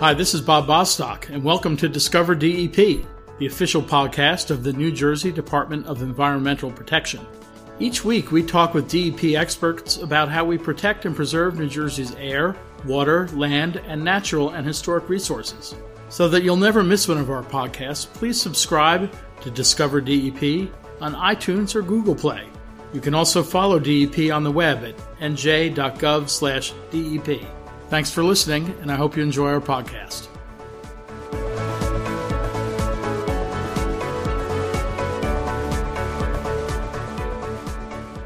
Hi, this is Bob Bostock, and welcome to Discover DEP, the official podcast of the New Jersey Department of Environmental Protection. Each week, we talk with DEP experts about how we protect and preserve New Jersey's air, water, land, and natural and historic resources. So that you'll never miss one of our podcasts, please subscribe to Discover DEP on iTunes or Google Play. You can also follow DEP on the web at nj.gov/DEP. Thanks for listening, and I hope you enjoy our podcast.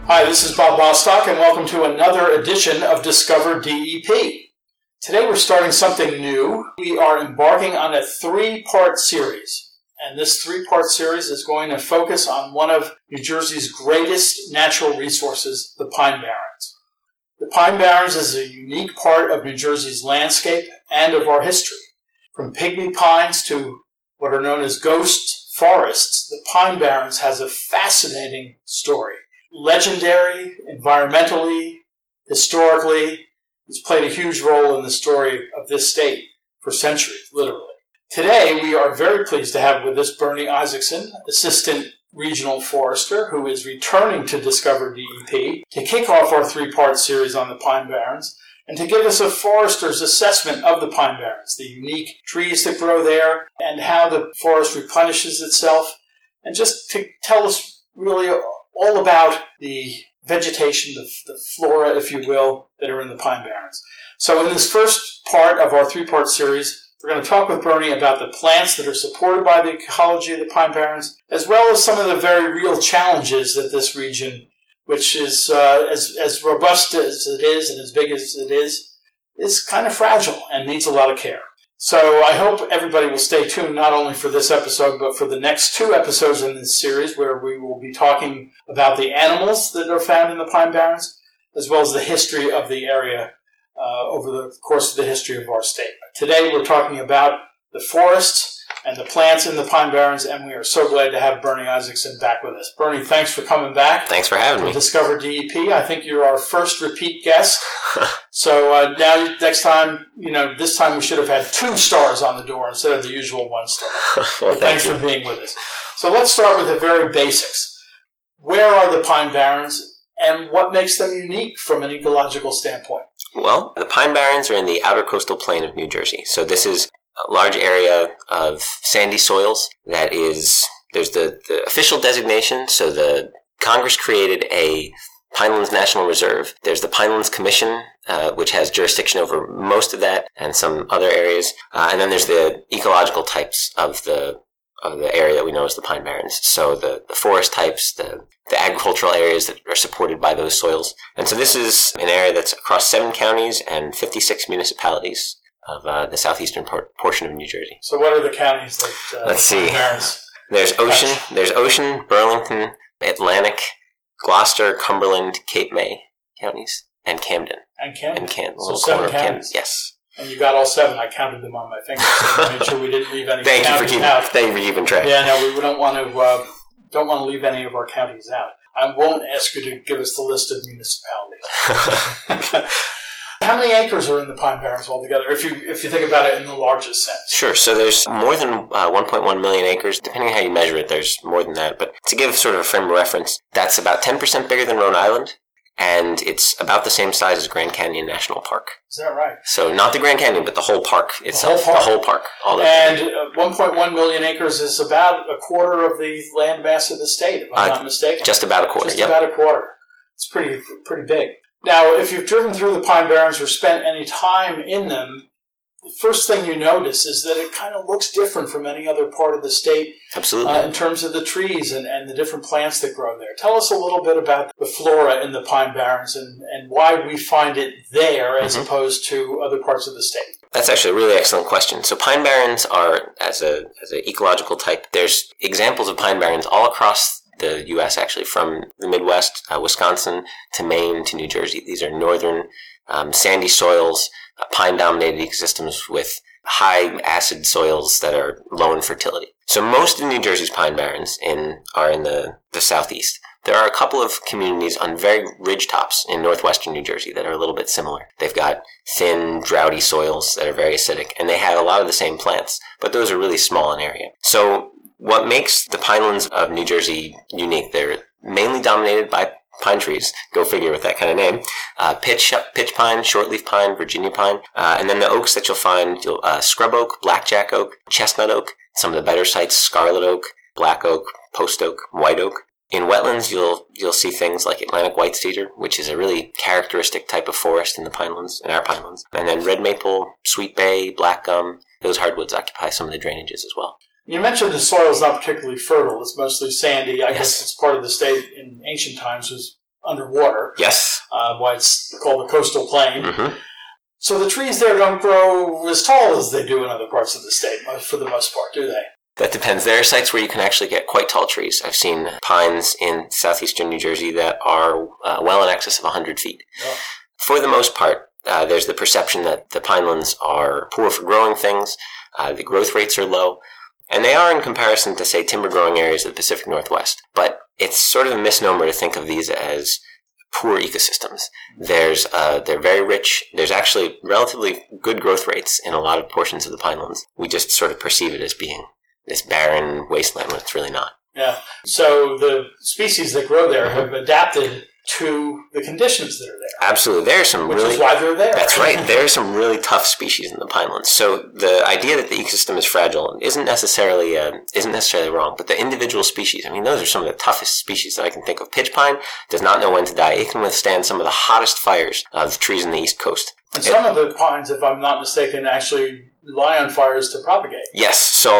Hi, this is Bob Bostock, and welcome to another edition of Discover DEP. Today we're starting something new. We are embarking on a three-part series, and this three-part series is going to focus on one of New Jersey's greatest natural resources, the Pine Barrens. The Pine Barrens is a unique part of New Jersey's landscape and of our history. From pygmy pines to what are known as ghost forests, the Pine Barrens has a fascinating story. Legendary, environmentally, historically, it's played a huge role in the story of this state for centuries, literally. Today, we are very pleased to have with us Bernie Isaacson, Assistant Regional Forester, who is returning to Discover DEP to kick off our three-part series on the Pine Barrens and to give us a forester's assessment of the Pine Barrens, the unique trees that grow there and how the forest replenishes itself, and just to tell us really all about the vegetation, the flora, if you will, that are in the Pine Barrens. So in this first part of our three-part series, we're going to talk with Bernie about the plants that are supported by the ecology of the Pine Barrens, as well as some of the very real challenges that this region, which is as robust as it is and as big as it is kind of fragile and needs a lot of care. So I hope everybody will stay tuned not only for this episode, but for the next two episodes in this series where we will be talking about the animals that are found in the Pine Barrens, as well as the history of the area over the course of the history of our state. Today we're talking about the forests and the plants in the Pine Barrens, and we are so glad to have Bernie Isaacson back with us. Bernie, thanks for coming back. Thanks for having me. Discover DEP. I think you're our first repeat guest. So now next time, this time we should have had 2 stars on the door instead of the usual 1 star. Well, thanks for being with us. So let's start with the very basics. Where are the Pine Barrens, and what makes them unique from an ecological standpoint? Well, the Pine Barrens are in the outer coastal plain of New Jersey. So this is a large area of sandy soils that is, there's the official designation. So the Congress created a Pinelands National Reserve. There's the Pinelands Commission, which has jurisdiction over most of that and some other areas. And then there's the ecological types of the area that we know as the Pine Barrens. So the forest types, the agricultural areas that are supported by those soils. And so this is an area that's across 7 counties and 56 municipalities of the southeastern portion of New Jersey. So what are the counties that... Let's see. There's Ocean, Burlington, Atlantic, Gloucester, Cumberland, Cape May counties, and Camden. So 7 counties. Yes. And you got all 7. I counted them on my fingers so to make sure we didn't leave any out. Thank you for keeping track. Yeah, no, we don't want to leave any of our counties out. I won't ask you to give us the list of municipalities. How many acres are in the Pine Barrens altogether, if you think about it in the largest sense? Sure. So there's more than 1.1 million acres. Depending on how you measure it, there's more than that. But to give sort of a frame of reference, that's about 10% bigger than Rhode Island. And it's about the same size as Grand Canyon National Park. Is that right? So not the Grand Canyon, but the whole park itself. The whole park. All that. And 1.1 million acres is about a quarter of the land mass of the state, if I'm not mistaken. Just about a quarter, It's pretty big. Now, if you've driven through the Pine Barrens or spent any time in them, the first thing you notice is that it kind of looks different from any other part of the state. Absolutely. In terms of the trees and the different plants that grow there. Tell us a little bit about the flora in the Pine Barrens and why we find it there as opposed to other parts of the state. That's actually a really excellent question. So Pine Barrens are, as an ecological type, there's examples of Pine Barrens all across the U.S., actually, from the Midwest, Wisconsin, to Maine, to New Jersey. These are northern sandy soils, pine-dominated ecosystems with high acid soils that are low in fertility. So most of New Jersey's Pine Barrens are in the southeast. There are a couple of communities on very ridge tops in northwestern New Jersey that are a little bit similar. They've got thin, droughty soils that are very acidic, and they have a lot of the same plants, but those are really small in area. So what makes the Pinelands of New Jersey unique? They're mainly dominated by pine trees. Go figure with that kind of name. Pitch pine, shortleaf pine, Virginia pine, and then the oaks that you'll find, scrub oak, blackjack oak, chestnut oak, some of the better sites, scarlet oak, black oak, post oak, white oak. In wetlands, you'll see things like Atlantic White Cedar, which is a really characteristic type of forest in the Pinelands, in our Pinelands. And then red maple, sweet bay, black gum. Those hardwoods occupy some of the drainages as well. You mentioned the soil is not particularly fertile. It's mostly sandy. I guess it's part of the state in ancient times was underwater. Yes. Why it's called the coastal plain. Mm-hmm. So the trees there don't grow as tall as they do in other parts of the state, for the most part, do they? That depends. There are sites where you can actually get quite tall trees. I've seen pines in southeastern New Jersey that are well in excess of 100 feet. Oh. For the most part, there's the perception that the Pinelands are poor for growing things, the growth rates are low, and they are in comparison to, say, timber growing areas of the Pacific Northwest. But it's sort of a misnomer to think of these as poor ecosystems. They're very rich. There's actually relatively good growth rates in a lot of portions of the Pinelands. We just sort of perceive it as being this barren wasteland when it's really not. Yeah. So the species that grow there have adapted to the conditions that are there. Absolutely. Which is why they're there. That's right. There are some really tough species in the Pinelands. So the idea that the ecosystem is fragile isn't necessarily wrong, but the individual species, I mean, those are some of the toughest species that I can think of. Pitch pine does not know when to die. It can withstand some of the hottest fires of trees in the East Coast. And some of the pines, if I'm not mistaken, actually rely on fires to propagate. Yes. So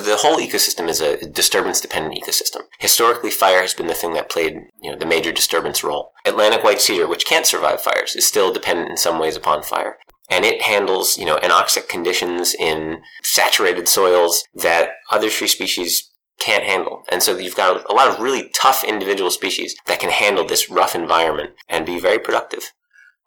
the whole ecosystem is a disturbance-dependent ecosystem. Historically, fire has been the thing that played, the major disturbance role. Atlantic white cedar, which can't survive fires, is still dependent in some ways upon fire. And it handles, anoxic conditions in saturated soils that other tree species can't handle. And so you've got a lot of really tough individual species that can handle this rough environment and be very productive.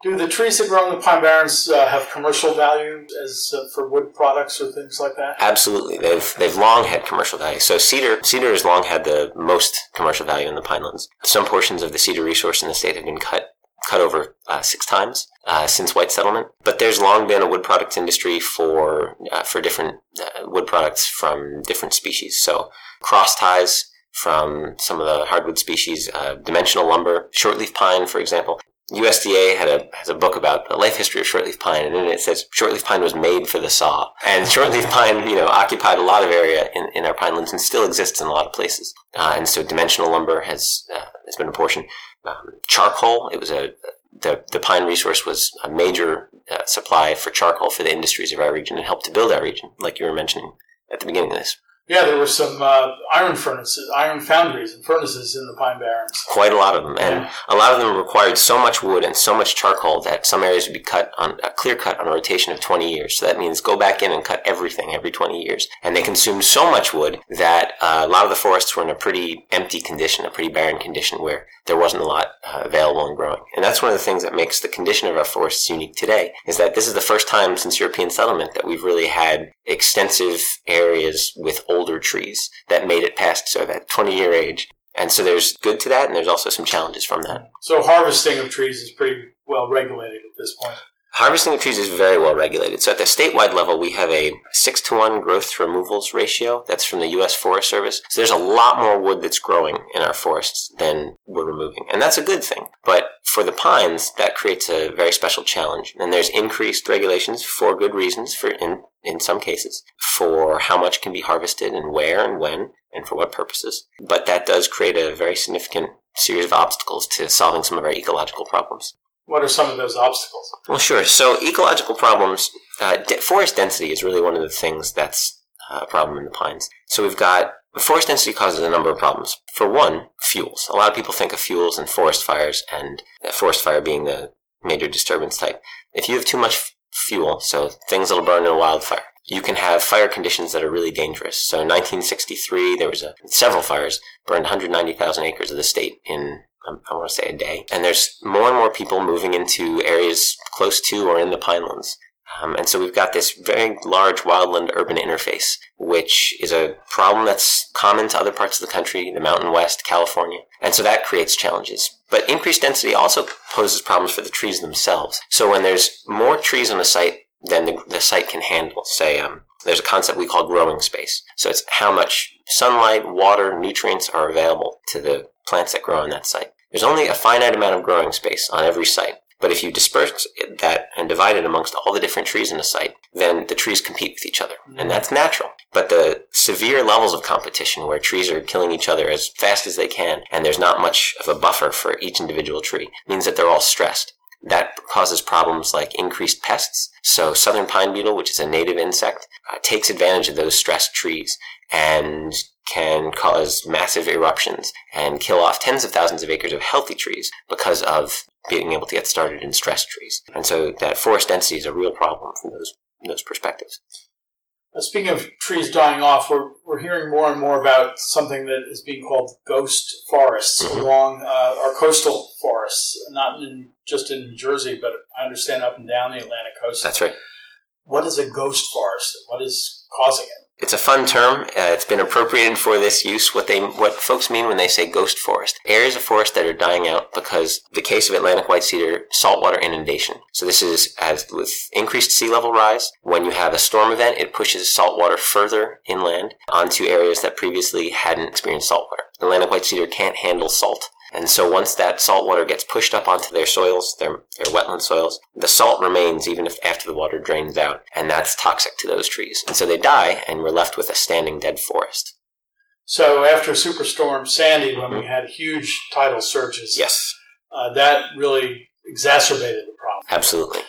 Do the trees that grow in the Pine Barrens have commercial value as for wood products or things like that? Absolutely. They've long had commercial value. So cedar has long had the most commercial value in the Pinelands. Some portions of the cedar resource in the state have been cut over 6 times since white settlement. But there's long been a wood products industry for different wood products from different species. So cross ties from some of the hardwood species, dimensional lumber, shortleaf pine, for example. USDA has a book about the life history of shortleaf pine, and in it says shortleaf pine was made for the saw. And shortleaf pine, occupied a lot of area in our Pinelands and still exists in a lot of places. And so dimensional lumber has been a portion. Charcoal, the pine resource was a major supply for charcoal for the industries of our region and helped to build our region, like you were mentioning at the beginning of this. Yeah, there were some iron foundries and furnaces in the Pine Barrens. Quite a lot of them, and a lot of them required so much wood and so much charcoal that some areas would be clear cut on a rotation of 20 years. So that means go back in and cut everything every 20 years. And they consumed so much wood that a lot of the forests were in a pretty empty condition, a pretty barren condition where there wasn't a lot available and growing. And that's one of the things that makes the condition of our forests unique today, is that this is the first time since European settlement that we've really had extensive areas with older trees that made it past that 20-year age. And so there's good to that, and there's also some challenges from that. So harvesting of trees is pretty well regulated at this point. Harvesting of trees is very well regulated. So at the statewide level, we have a 6-to-1 growth to removals ratio. That's from the U.S. Forest Service. So there's a lot more wood that's growing in our forests than we're removing. And that's a good thing. But for the pines, that creates a very special challenge. And there's increased regulations for good reasons, in some cases, for how much can be harvested and where and when and for what purposes. But that does create a very significant series of obstacles to solving some of our ecological problems. What are some of those obstacles? Well, sure. So ecological problems, forest density is really one of the things that's a problem in the pines. So we've got forest density causes a number of problems. For one, fuels. A lot of people think of fuels and forest fires, and forest fire being the major disturbance type. If you have too much fuel, so things that will burn in a wildfire, you can have fire conditions that are really dangerous. So in 1963, there was several fires, burned 190,000 acres of the state in I want to say a day. And there's more and more people moving into areas close to or in the Pinelands. And so we've got this very large wildland-urban interface, which is a problem that's common to other parts of the country, the Mountain West, California. And so that creates challenges. But increased density also poses problems for the trees themselves. So when there's more trees on a site than the site can handle, say, there's a concept we call growing space. So it's how much sunlight, water, nutrients are available to the plants that grow on that site. There's only a finite amount of growing space on every site. But if you disperse that and divide it amongst all the different trees in a site, then the trees compete with each other. And that's natural. But the severe levels of competition where trees are killing each other as fast as they can, and there's not much of a buffer for each individual tree, means that they're all stressed. That causes problems like increased pests. So southern pine beetle, which is a native insect, takes advantage of those stressed trees and can cause massive eruptions and kill off tens of thousands of acres of healthy trees because of being able to get started in stressed trees. And so that forest density is a real problem from those perspectives. Well, speaking of trees dying off, we're hearing more and more about something that is being called ghost forests along our coastal forests, not just in New Jersey, but I understand up and down the Atlantic coast. That's right. What is a ghost forest? What is causing it? It's a fun term. It's been appropriated for this use. What folks mean when they say ghost forest. Areas of forest that are dying out because, in the case of Atlantic white cedar, saltwater inundation. So this is, as with increased sea level rise, when you have a storm event, it pushes saltwater further inland onto areas that previously hadn't experienced saltwater. Atlantic white cedar can't handle salt. And so once that salt water gets pushed up onto their soils, their wetland soils, the salt remains even if after the water drains out, and that's toxic to those trees. And so they die, and we're left with a standing dead forest. So after Superstorm Sandy, when we had huge tidal surges, yes, that really exacerbated the problem. Absolutely.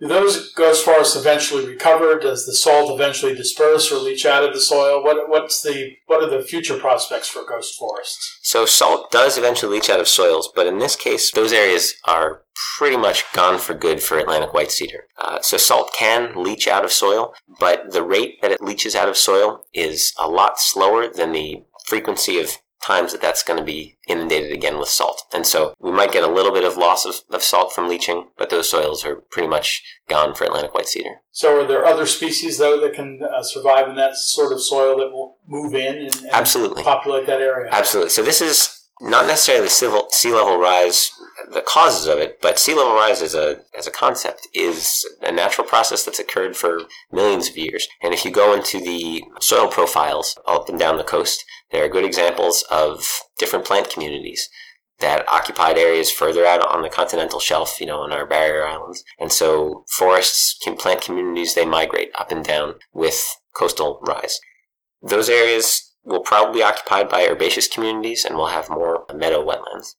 Do those ghost forests eventually recover? Does the salt eventually disperse or leach out of the soil? What are the future prospects for ghost forests? So salt does eventually leach out of soils, but in this case, those areas are pretty much gone for good for Atlantic white cedar. So salt can leach out of soil, but the rate that it leaches out of soil is a lot slower than the frequency of times that's going to be inundated again with salt. And so we might get a little bit of loss of salt from leaching, but those soils are pretty much gone for Atlantic white cedar. So are there other species, though, that can survive in that sort of soil that will move in and absolutely populate that area? Absolutely. So this is not necessarily sea level rise, the causes of it, but sea level rise as a concept is a natural process that's occurred for millions of years. And if you go into the soil profiles up and down the coast, there are good examples of different plant communities that occupied areas further out on the continental shelf, on our barrier islands. And so forests, plant communities, they migrate up and down with coastal rise. Those areas will probably be occupied by herbaceous communities and will have more meadow wetlands.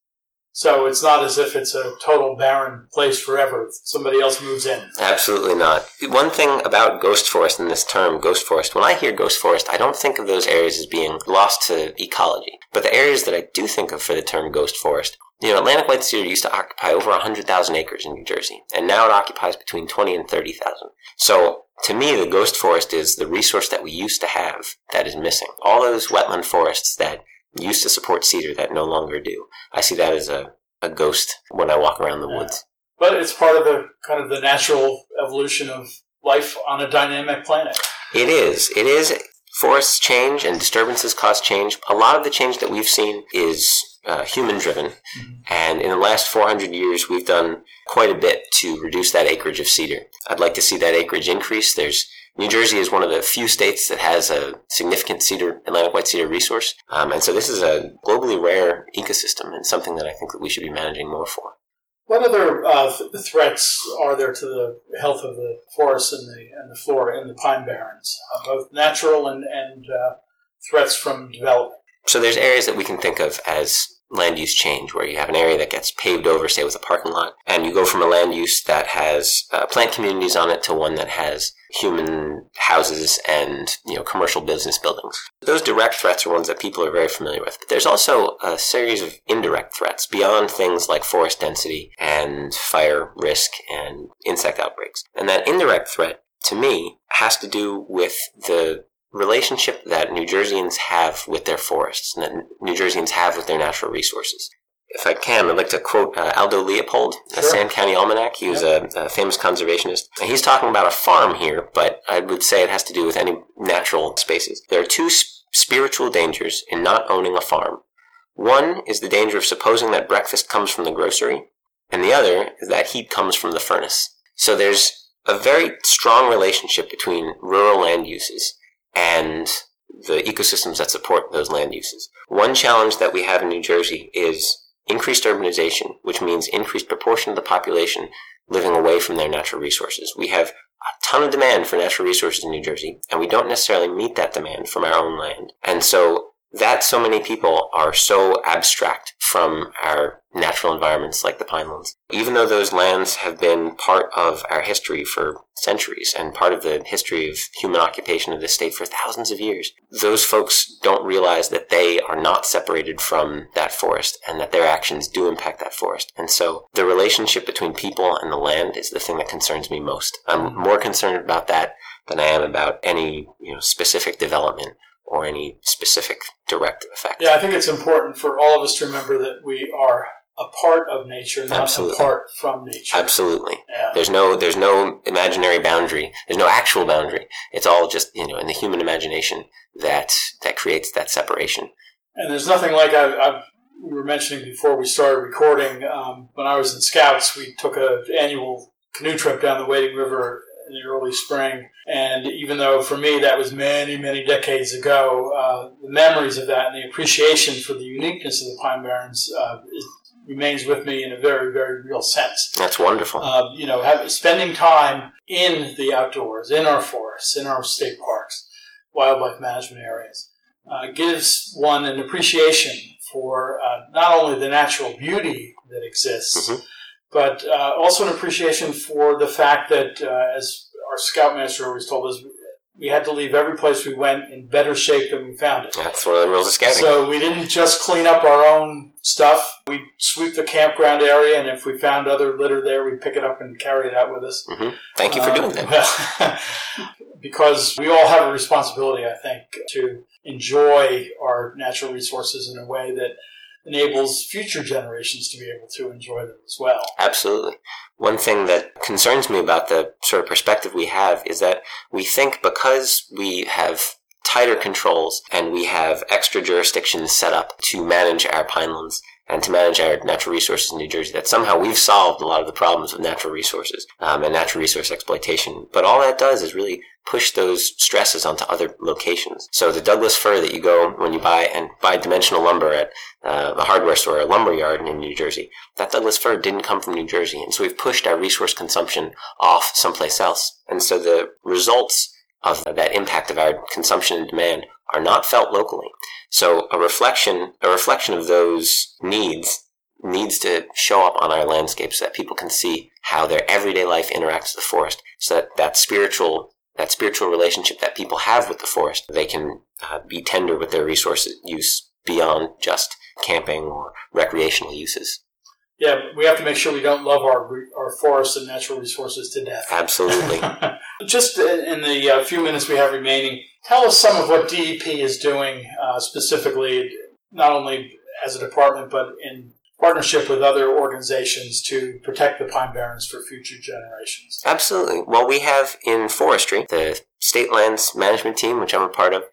So it's not as if it's a total barren place forever. Somebody else moves in. Absolutely not. One thing about ghost forest and this term, ghost forest, when I hear ghost forest, I don't think of those areas as being lost to ecology. But the areas that I do think of for the term ghost forest, Atlantic white cedar used to occupy over 100,000 acres in New Jersey, and now it occupies between 20 and 30,000. So to me, the ghost forest is the resource that we used to have that is missing. All those wetland forests that used to support cedar that no longer do. I see that as a ghost when I walk around the woods. But it's part of the kind of the natural evolution of life on a dynamic planet. It is. It is. Forests change and disturbances cause change. A lot of the change that we've seen is human-driven. And in the last 400 years, we've done quite a bit to reduce that acreage of cedar. I'd like to see that acreage increase. New Jersey is one of the few states that has a significant Atlantic white cedar resource. And so this is a globally rare ecosystem and something that I think that we should be managing more for. What other threats are there to the health of the forest and the flora in the Pine Barrens, both natural and threats from development? So there's areas that we can think of as land use change, where you have an area that gets paved over, say, with a parking lot, and you go from a land use that has plant communities on it to one that has human houses and commercial business buildings. Those direct threats are ones that people are very familiar with. But there's also a series of indirect threats beyond things like forest density and fire risk and insect outbreaks. And that indirect threat, to me, has to do with the relationship that New Jerseyans have with their forests and that New Jerseyans have with their natural resources. if I can, I'd like to quote Aldo Leopold, sure. Sand County Almanac. He was a famous conservationist. And he's talking about a farm here, but I would say it has to do with any natural spaces. There are two spiritual dangers in not owning a farm. One is the danger of supposing that breakfast comes from the grocery, and the other is that heat comes from the furnace. So there's a very strong relationship between rural land uses and the ecosystems that support those land uses. One challenge that we have in New Jersey is increased urbanization, which means increased proportion of the population living away from their natural resources. We have a ton of demand for natural resources in New Jersey, and we don't necessarily meet that demand from our own land. And so that so many people are so abstract from our natural environments like the Pinelands. Even though those lands have been part of our history for centuries and part of the history of human occupation of this state for thousands of years, those folks don't realize that they are not separated from that forest and that their actions do impact that forest. And so the relationship between people and the land is the thing that concerns me most. I'm more concerned about that than I am about any, specific development or any specific direct effect. Yeah, I think it's important for all of us to remember that we are a part of nature, not Absolutely. Apart from nature. Absolutely. Yeah. There's no imaginary boundary. There's no actual boundary. It's all just, in the human imagination that creates that separation. And there's nothing like we were mentioning before we started recording. When I was in Scouts, we took an annual canoe trip down the Wading River in the early spring, and even though for me that was many, many decades ago, the memories of that and the appreciation for the uniqueness of the Pine Barrens remains with me in a very, very real sense. That's wonderful. Spending time in the outdoors, in our forests, in our state parks, wildlife management areas, gives one an appreciation for not only the natural beauty that exists, mm-hmm. but also an appreciation for the fact that, as our Scoutmaster always told us, we had to leave every place we went in better shape than we found it. That's one of the rules of scouting. So we didn't just clean up our own stuff. We'd sweep the campground area, and if we found other litter there, we'd pick it up and carry it out with us. Mm-hmm. Thank you for doing that. Well, because we all have a responsibility, I think, to enjoy our natural resources in a way that enables future generations to be able to enjoy them as well. Absolutely. One thing that concerns me about the sort of perspective we have is that we think because we have tighter controls and we have extra jurisdictions set up to manage our pinelands and to manage our natural resources in New Jersey, that somehow we've solved a lot of the problems of natural resources and natural resource exploitation. But all that does is really push those stresses onto other locations. So the Douglas fir that you go when you buy dimensional lumber at a hardware store or a lumber yard in New Jersey, that Douglas fir didn't come from New Jersey. And so we've pushed our resource consumption off someplace else. And so the results of that impact of our consumption and demand are not felt locally. So a reflection of those needs to show up on our landscape so that people can see how their everyday life interacts with the forest, so that that spiritual relationship that people have with the forest, they can be tender with their resource use beyond just camping or recreational uses. Yeah, we have to make sure we don't love our forests and natural resources to death. Absolutely. Just in the few minutes we have remaining, tell us some of what DEP is doing specifically, not only as a department, but in partnership with other organizations to protect the Pine Barrens for future generations. Absolutely. Well, we have in forestry, the State Lands Management Team, which I'm a part of,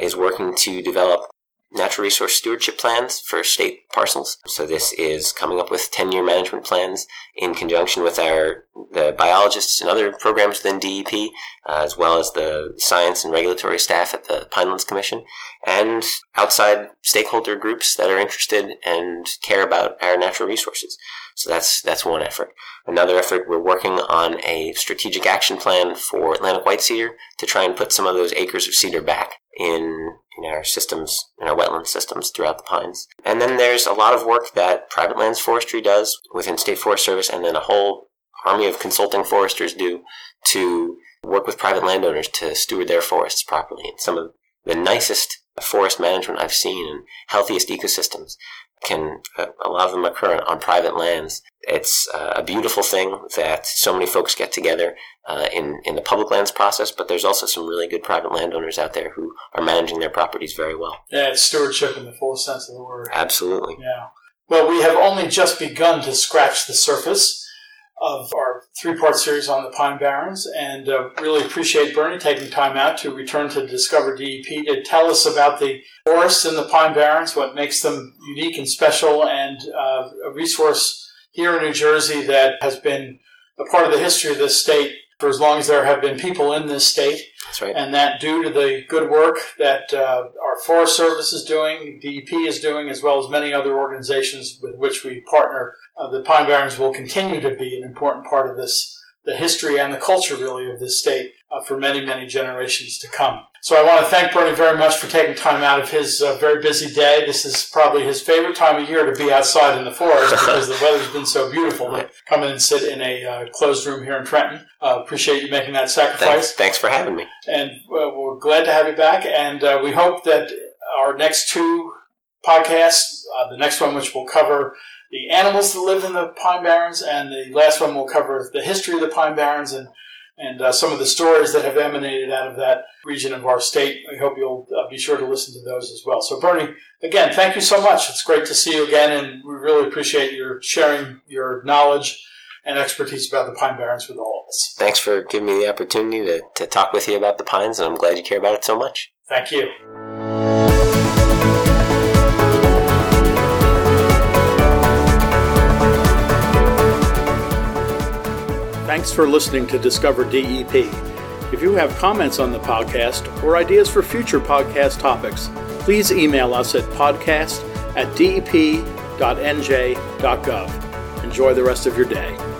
is working to develop natural resource stewardship plans for state parcels. So this is coming up with 10-year management plans in conjunction with the biologists and other programs within DEP, as well as the science and regulatory staff at the Pinelands Commission, and outside stakeholder groups that are interested and care about our natural resources. So that's one effort. Another effort, we're working on a strategic action plan for Atlantic White Cedar to try and put some of those acres of cedar back in our systems, in our wetland systems throughout the pines. And then there's a lot of work that private lands forestry does within State Forest Service, and then a whole army of consulting foresters do to work with private landowners to steward their forests properly. And some of the nicest forest management I've seen and healthiest ecosystems can, a lot of them occur on private lands. It's a beautiful thing that so many folks get together in the public lands process, but there's also some really good private landowners out there who are managing their properties very well. Yeah, it's stewardship in the full sense of the word. Absolutely. Yeah. Well, we have only just begun to scratch the surface of our three-part series on the Pine Barrens, and really appreciate Bernie taking time out to return to Discover DEP to tell us about the forests in the Pine Barrens, what makes them unique and special, and a resource here in New Jersey that has been a part of the history of this state for as long as there have been people in this state. That's right. And that due to the good work that our Forest Service is doing, DEP is doing, as well as many other organizations with which we partner, the Pine Barrens will continue to be an important part of this, the history and the culture, really, of this state for many, many generations to come. So I want to thank Bernie very much for taking time out of his very busy day. This is probably his favorite time of year to be outside in the forest because the weather's been so beautiful to come in and sit in a closed room here in Trenton. Appreciate you making that sacrifice. Thanks for having me. And we're glad to have you back. And we hope that our next two podcasts, the next one which will cover the animals that live in the Pine Barrens, and the last one will cover the history of the Pine Barrens and some of the stories that have emanated out of that region of our state. I hope you'll be sure to listen to those as well. So, Bernie, again, thank you so much. It's great to see you again, and we really appreciate your sharing your knowledge and expertise about the Pine Barrens with all of us. Thanks for giving me the opportunity to talk with you about the pines, and I'm glad you care about it so much. Thank you. Thanks for listening to Discover DEP. If you have comments on the podcast or ideas for future podcast topics, please email us at podcast@dep.nj.gov. Enjoy the rest of your day.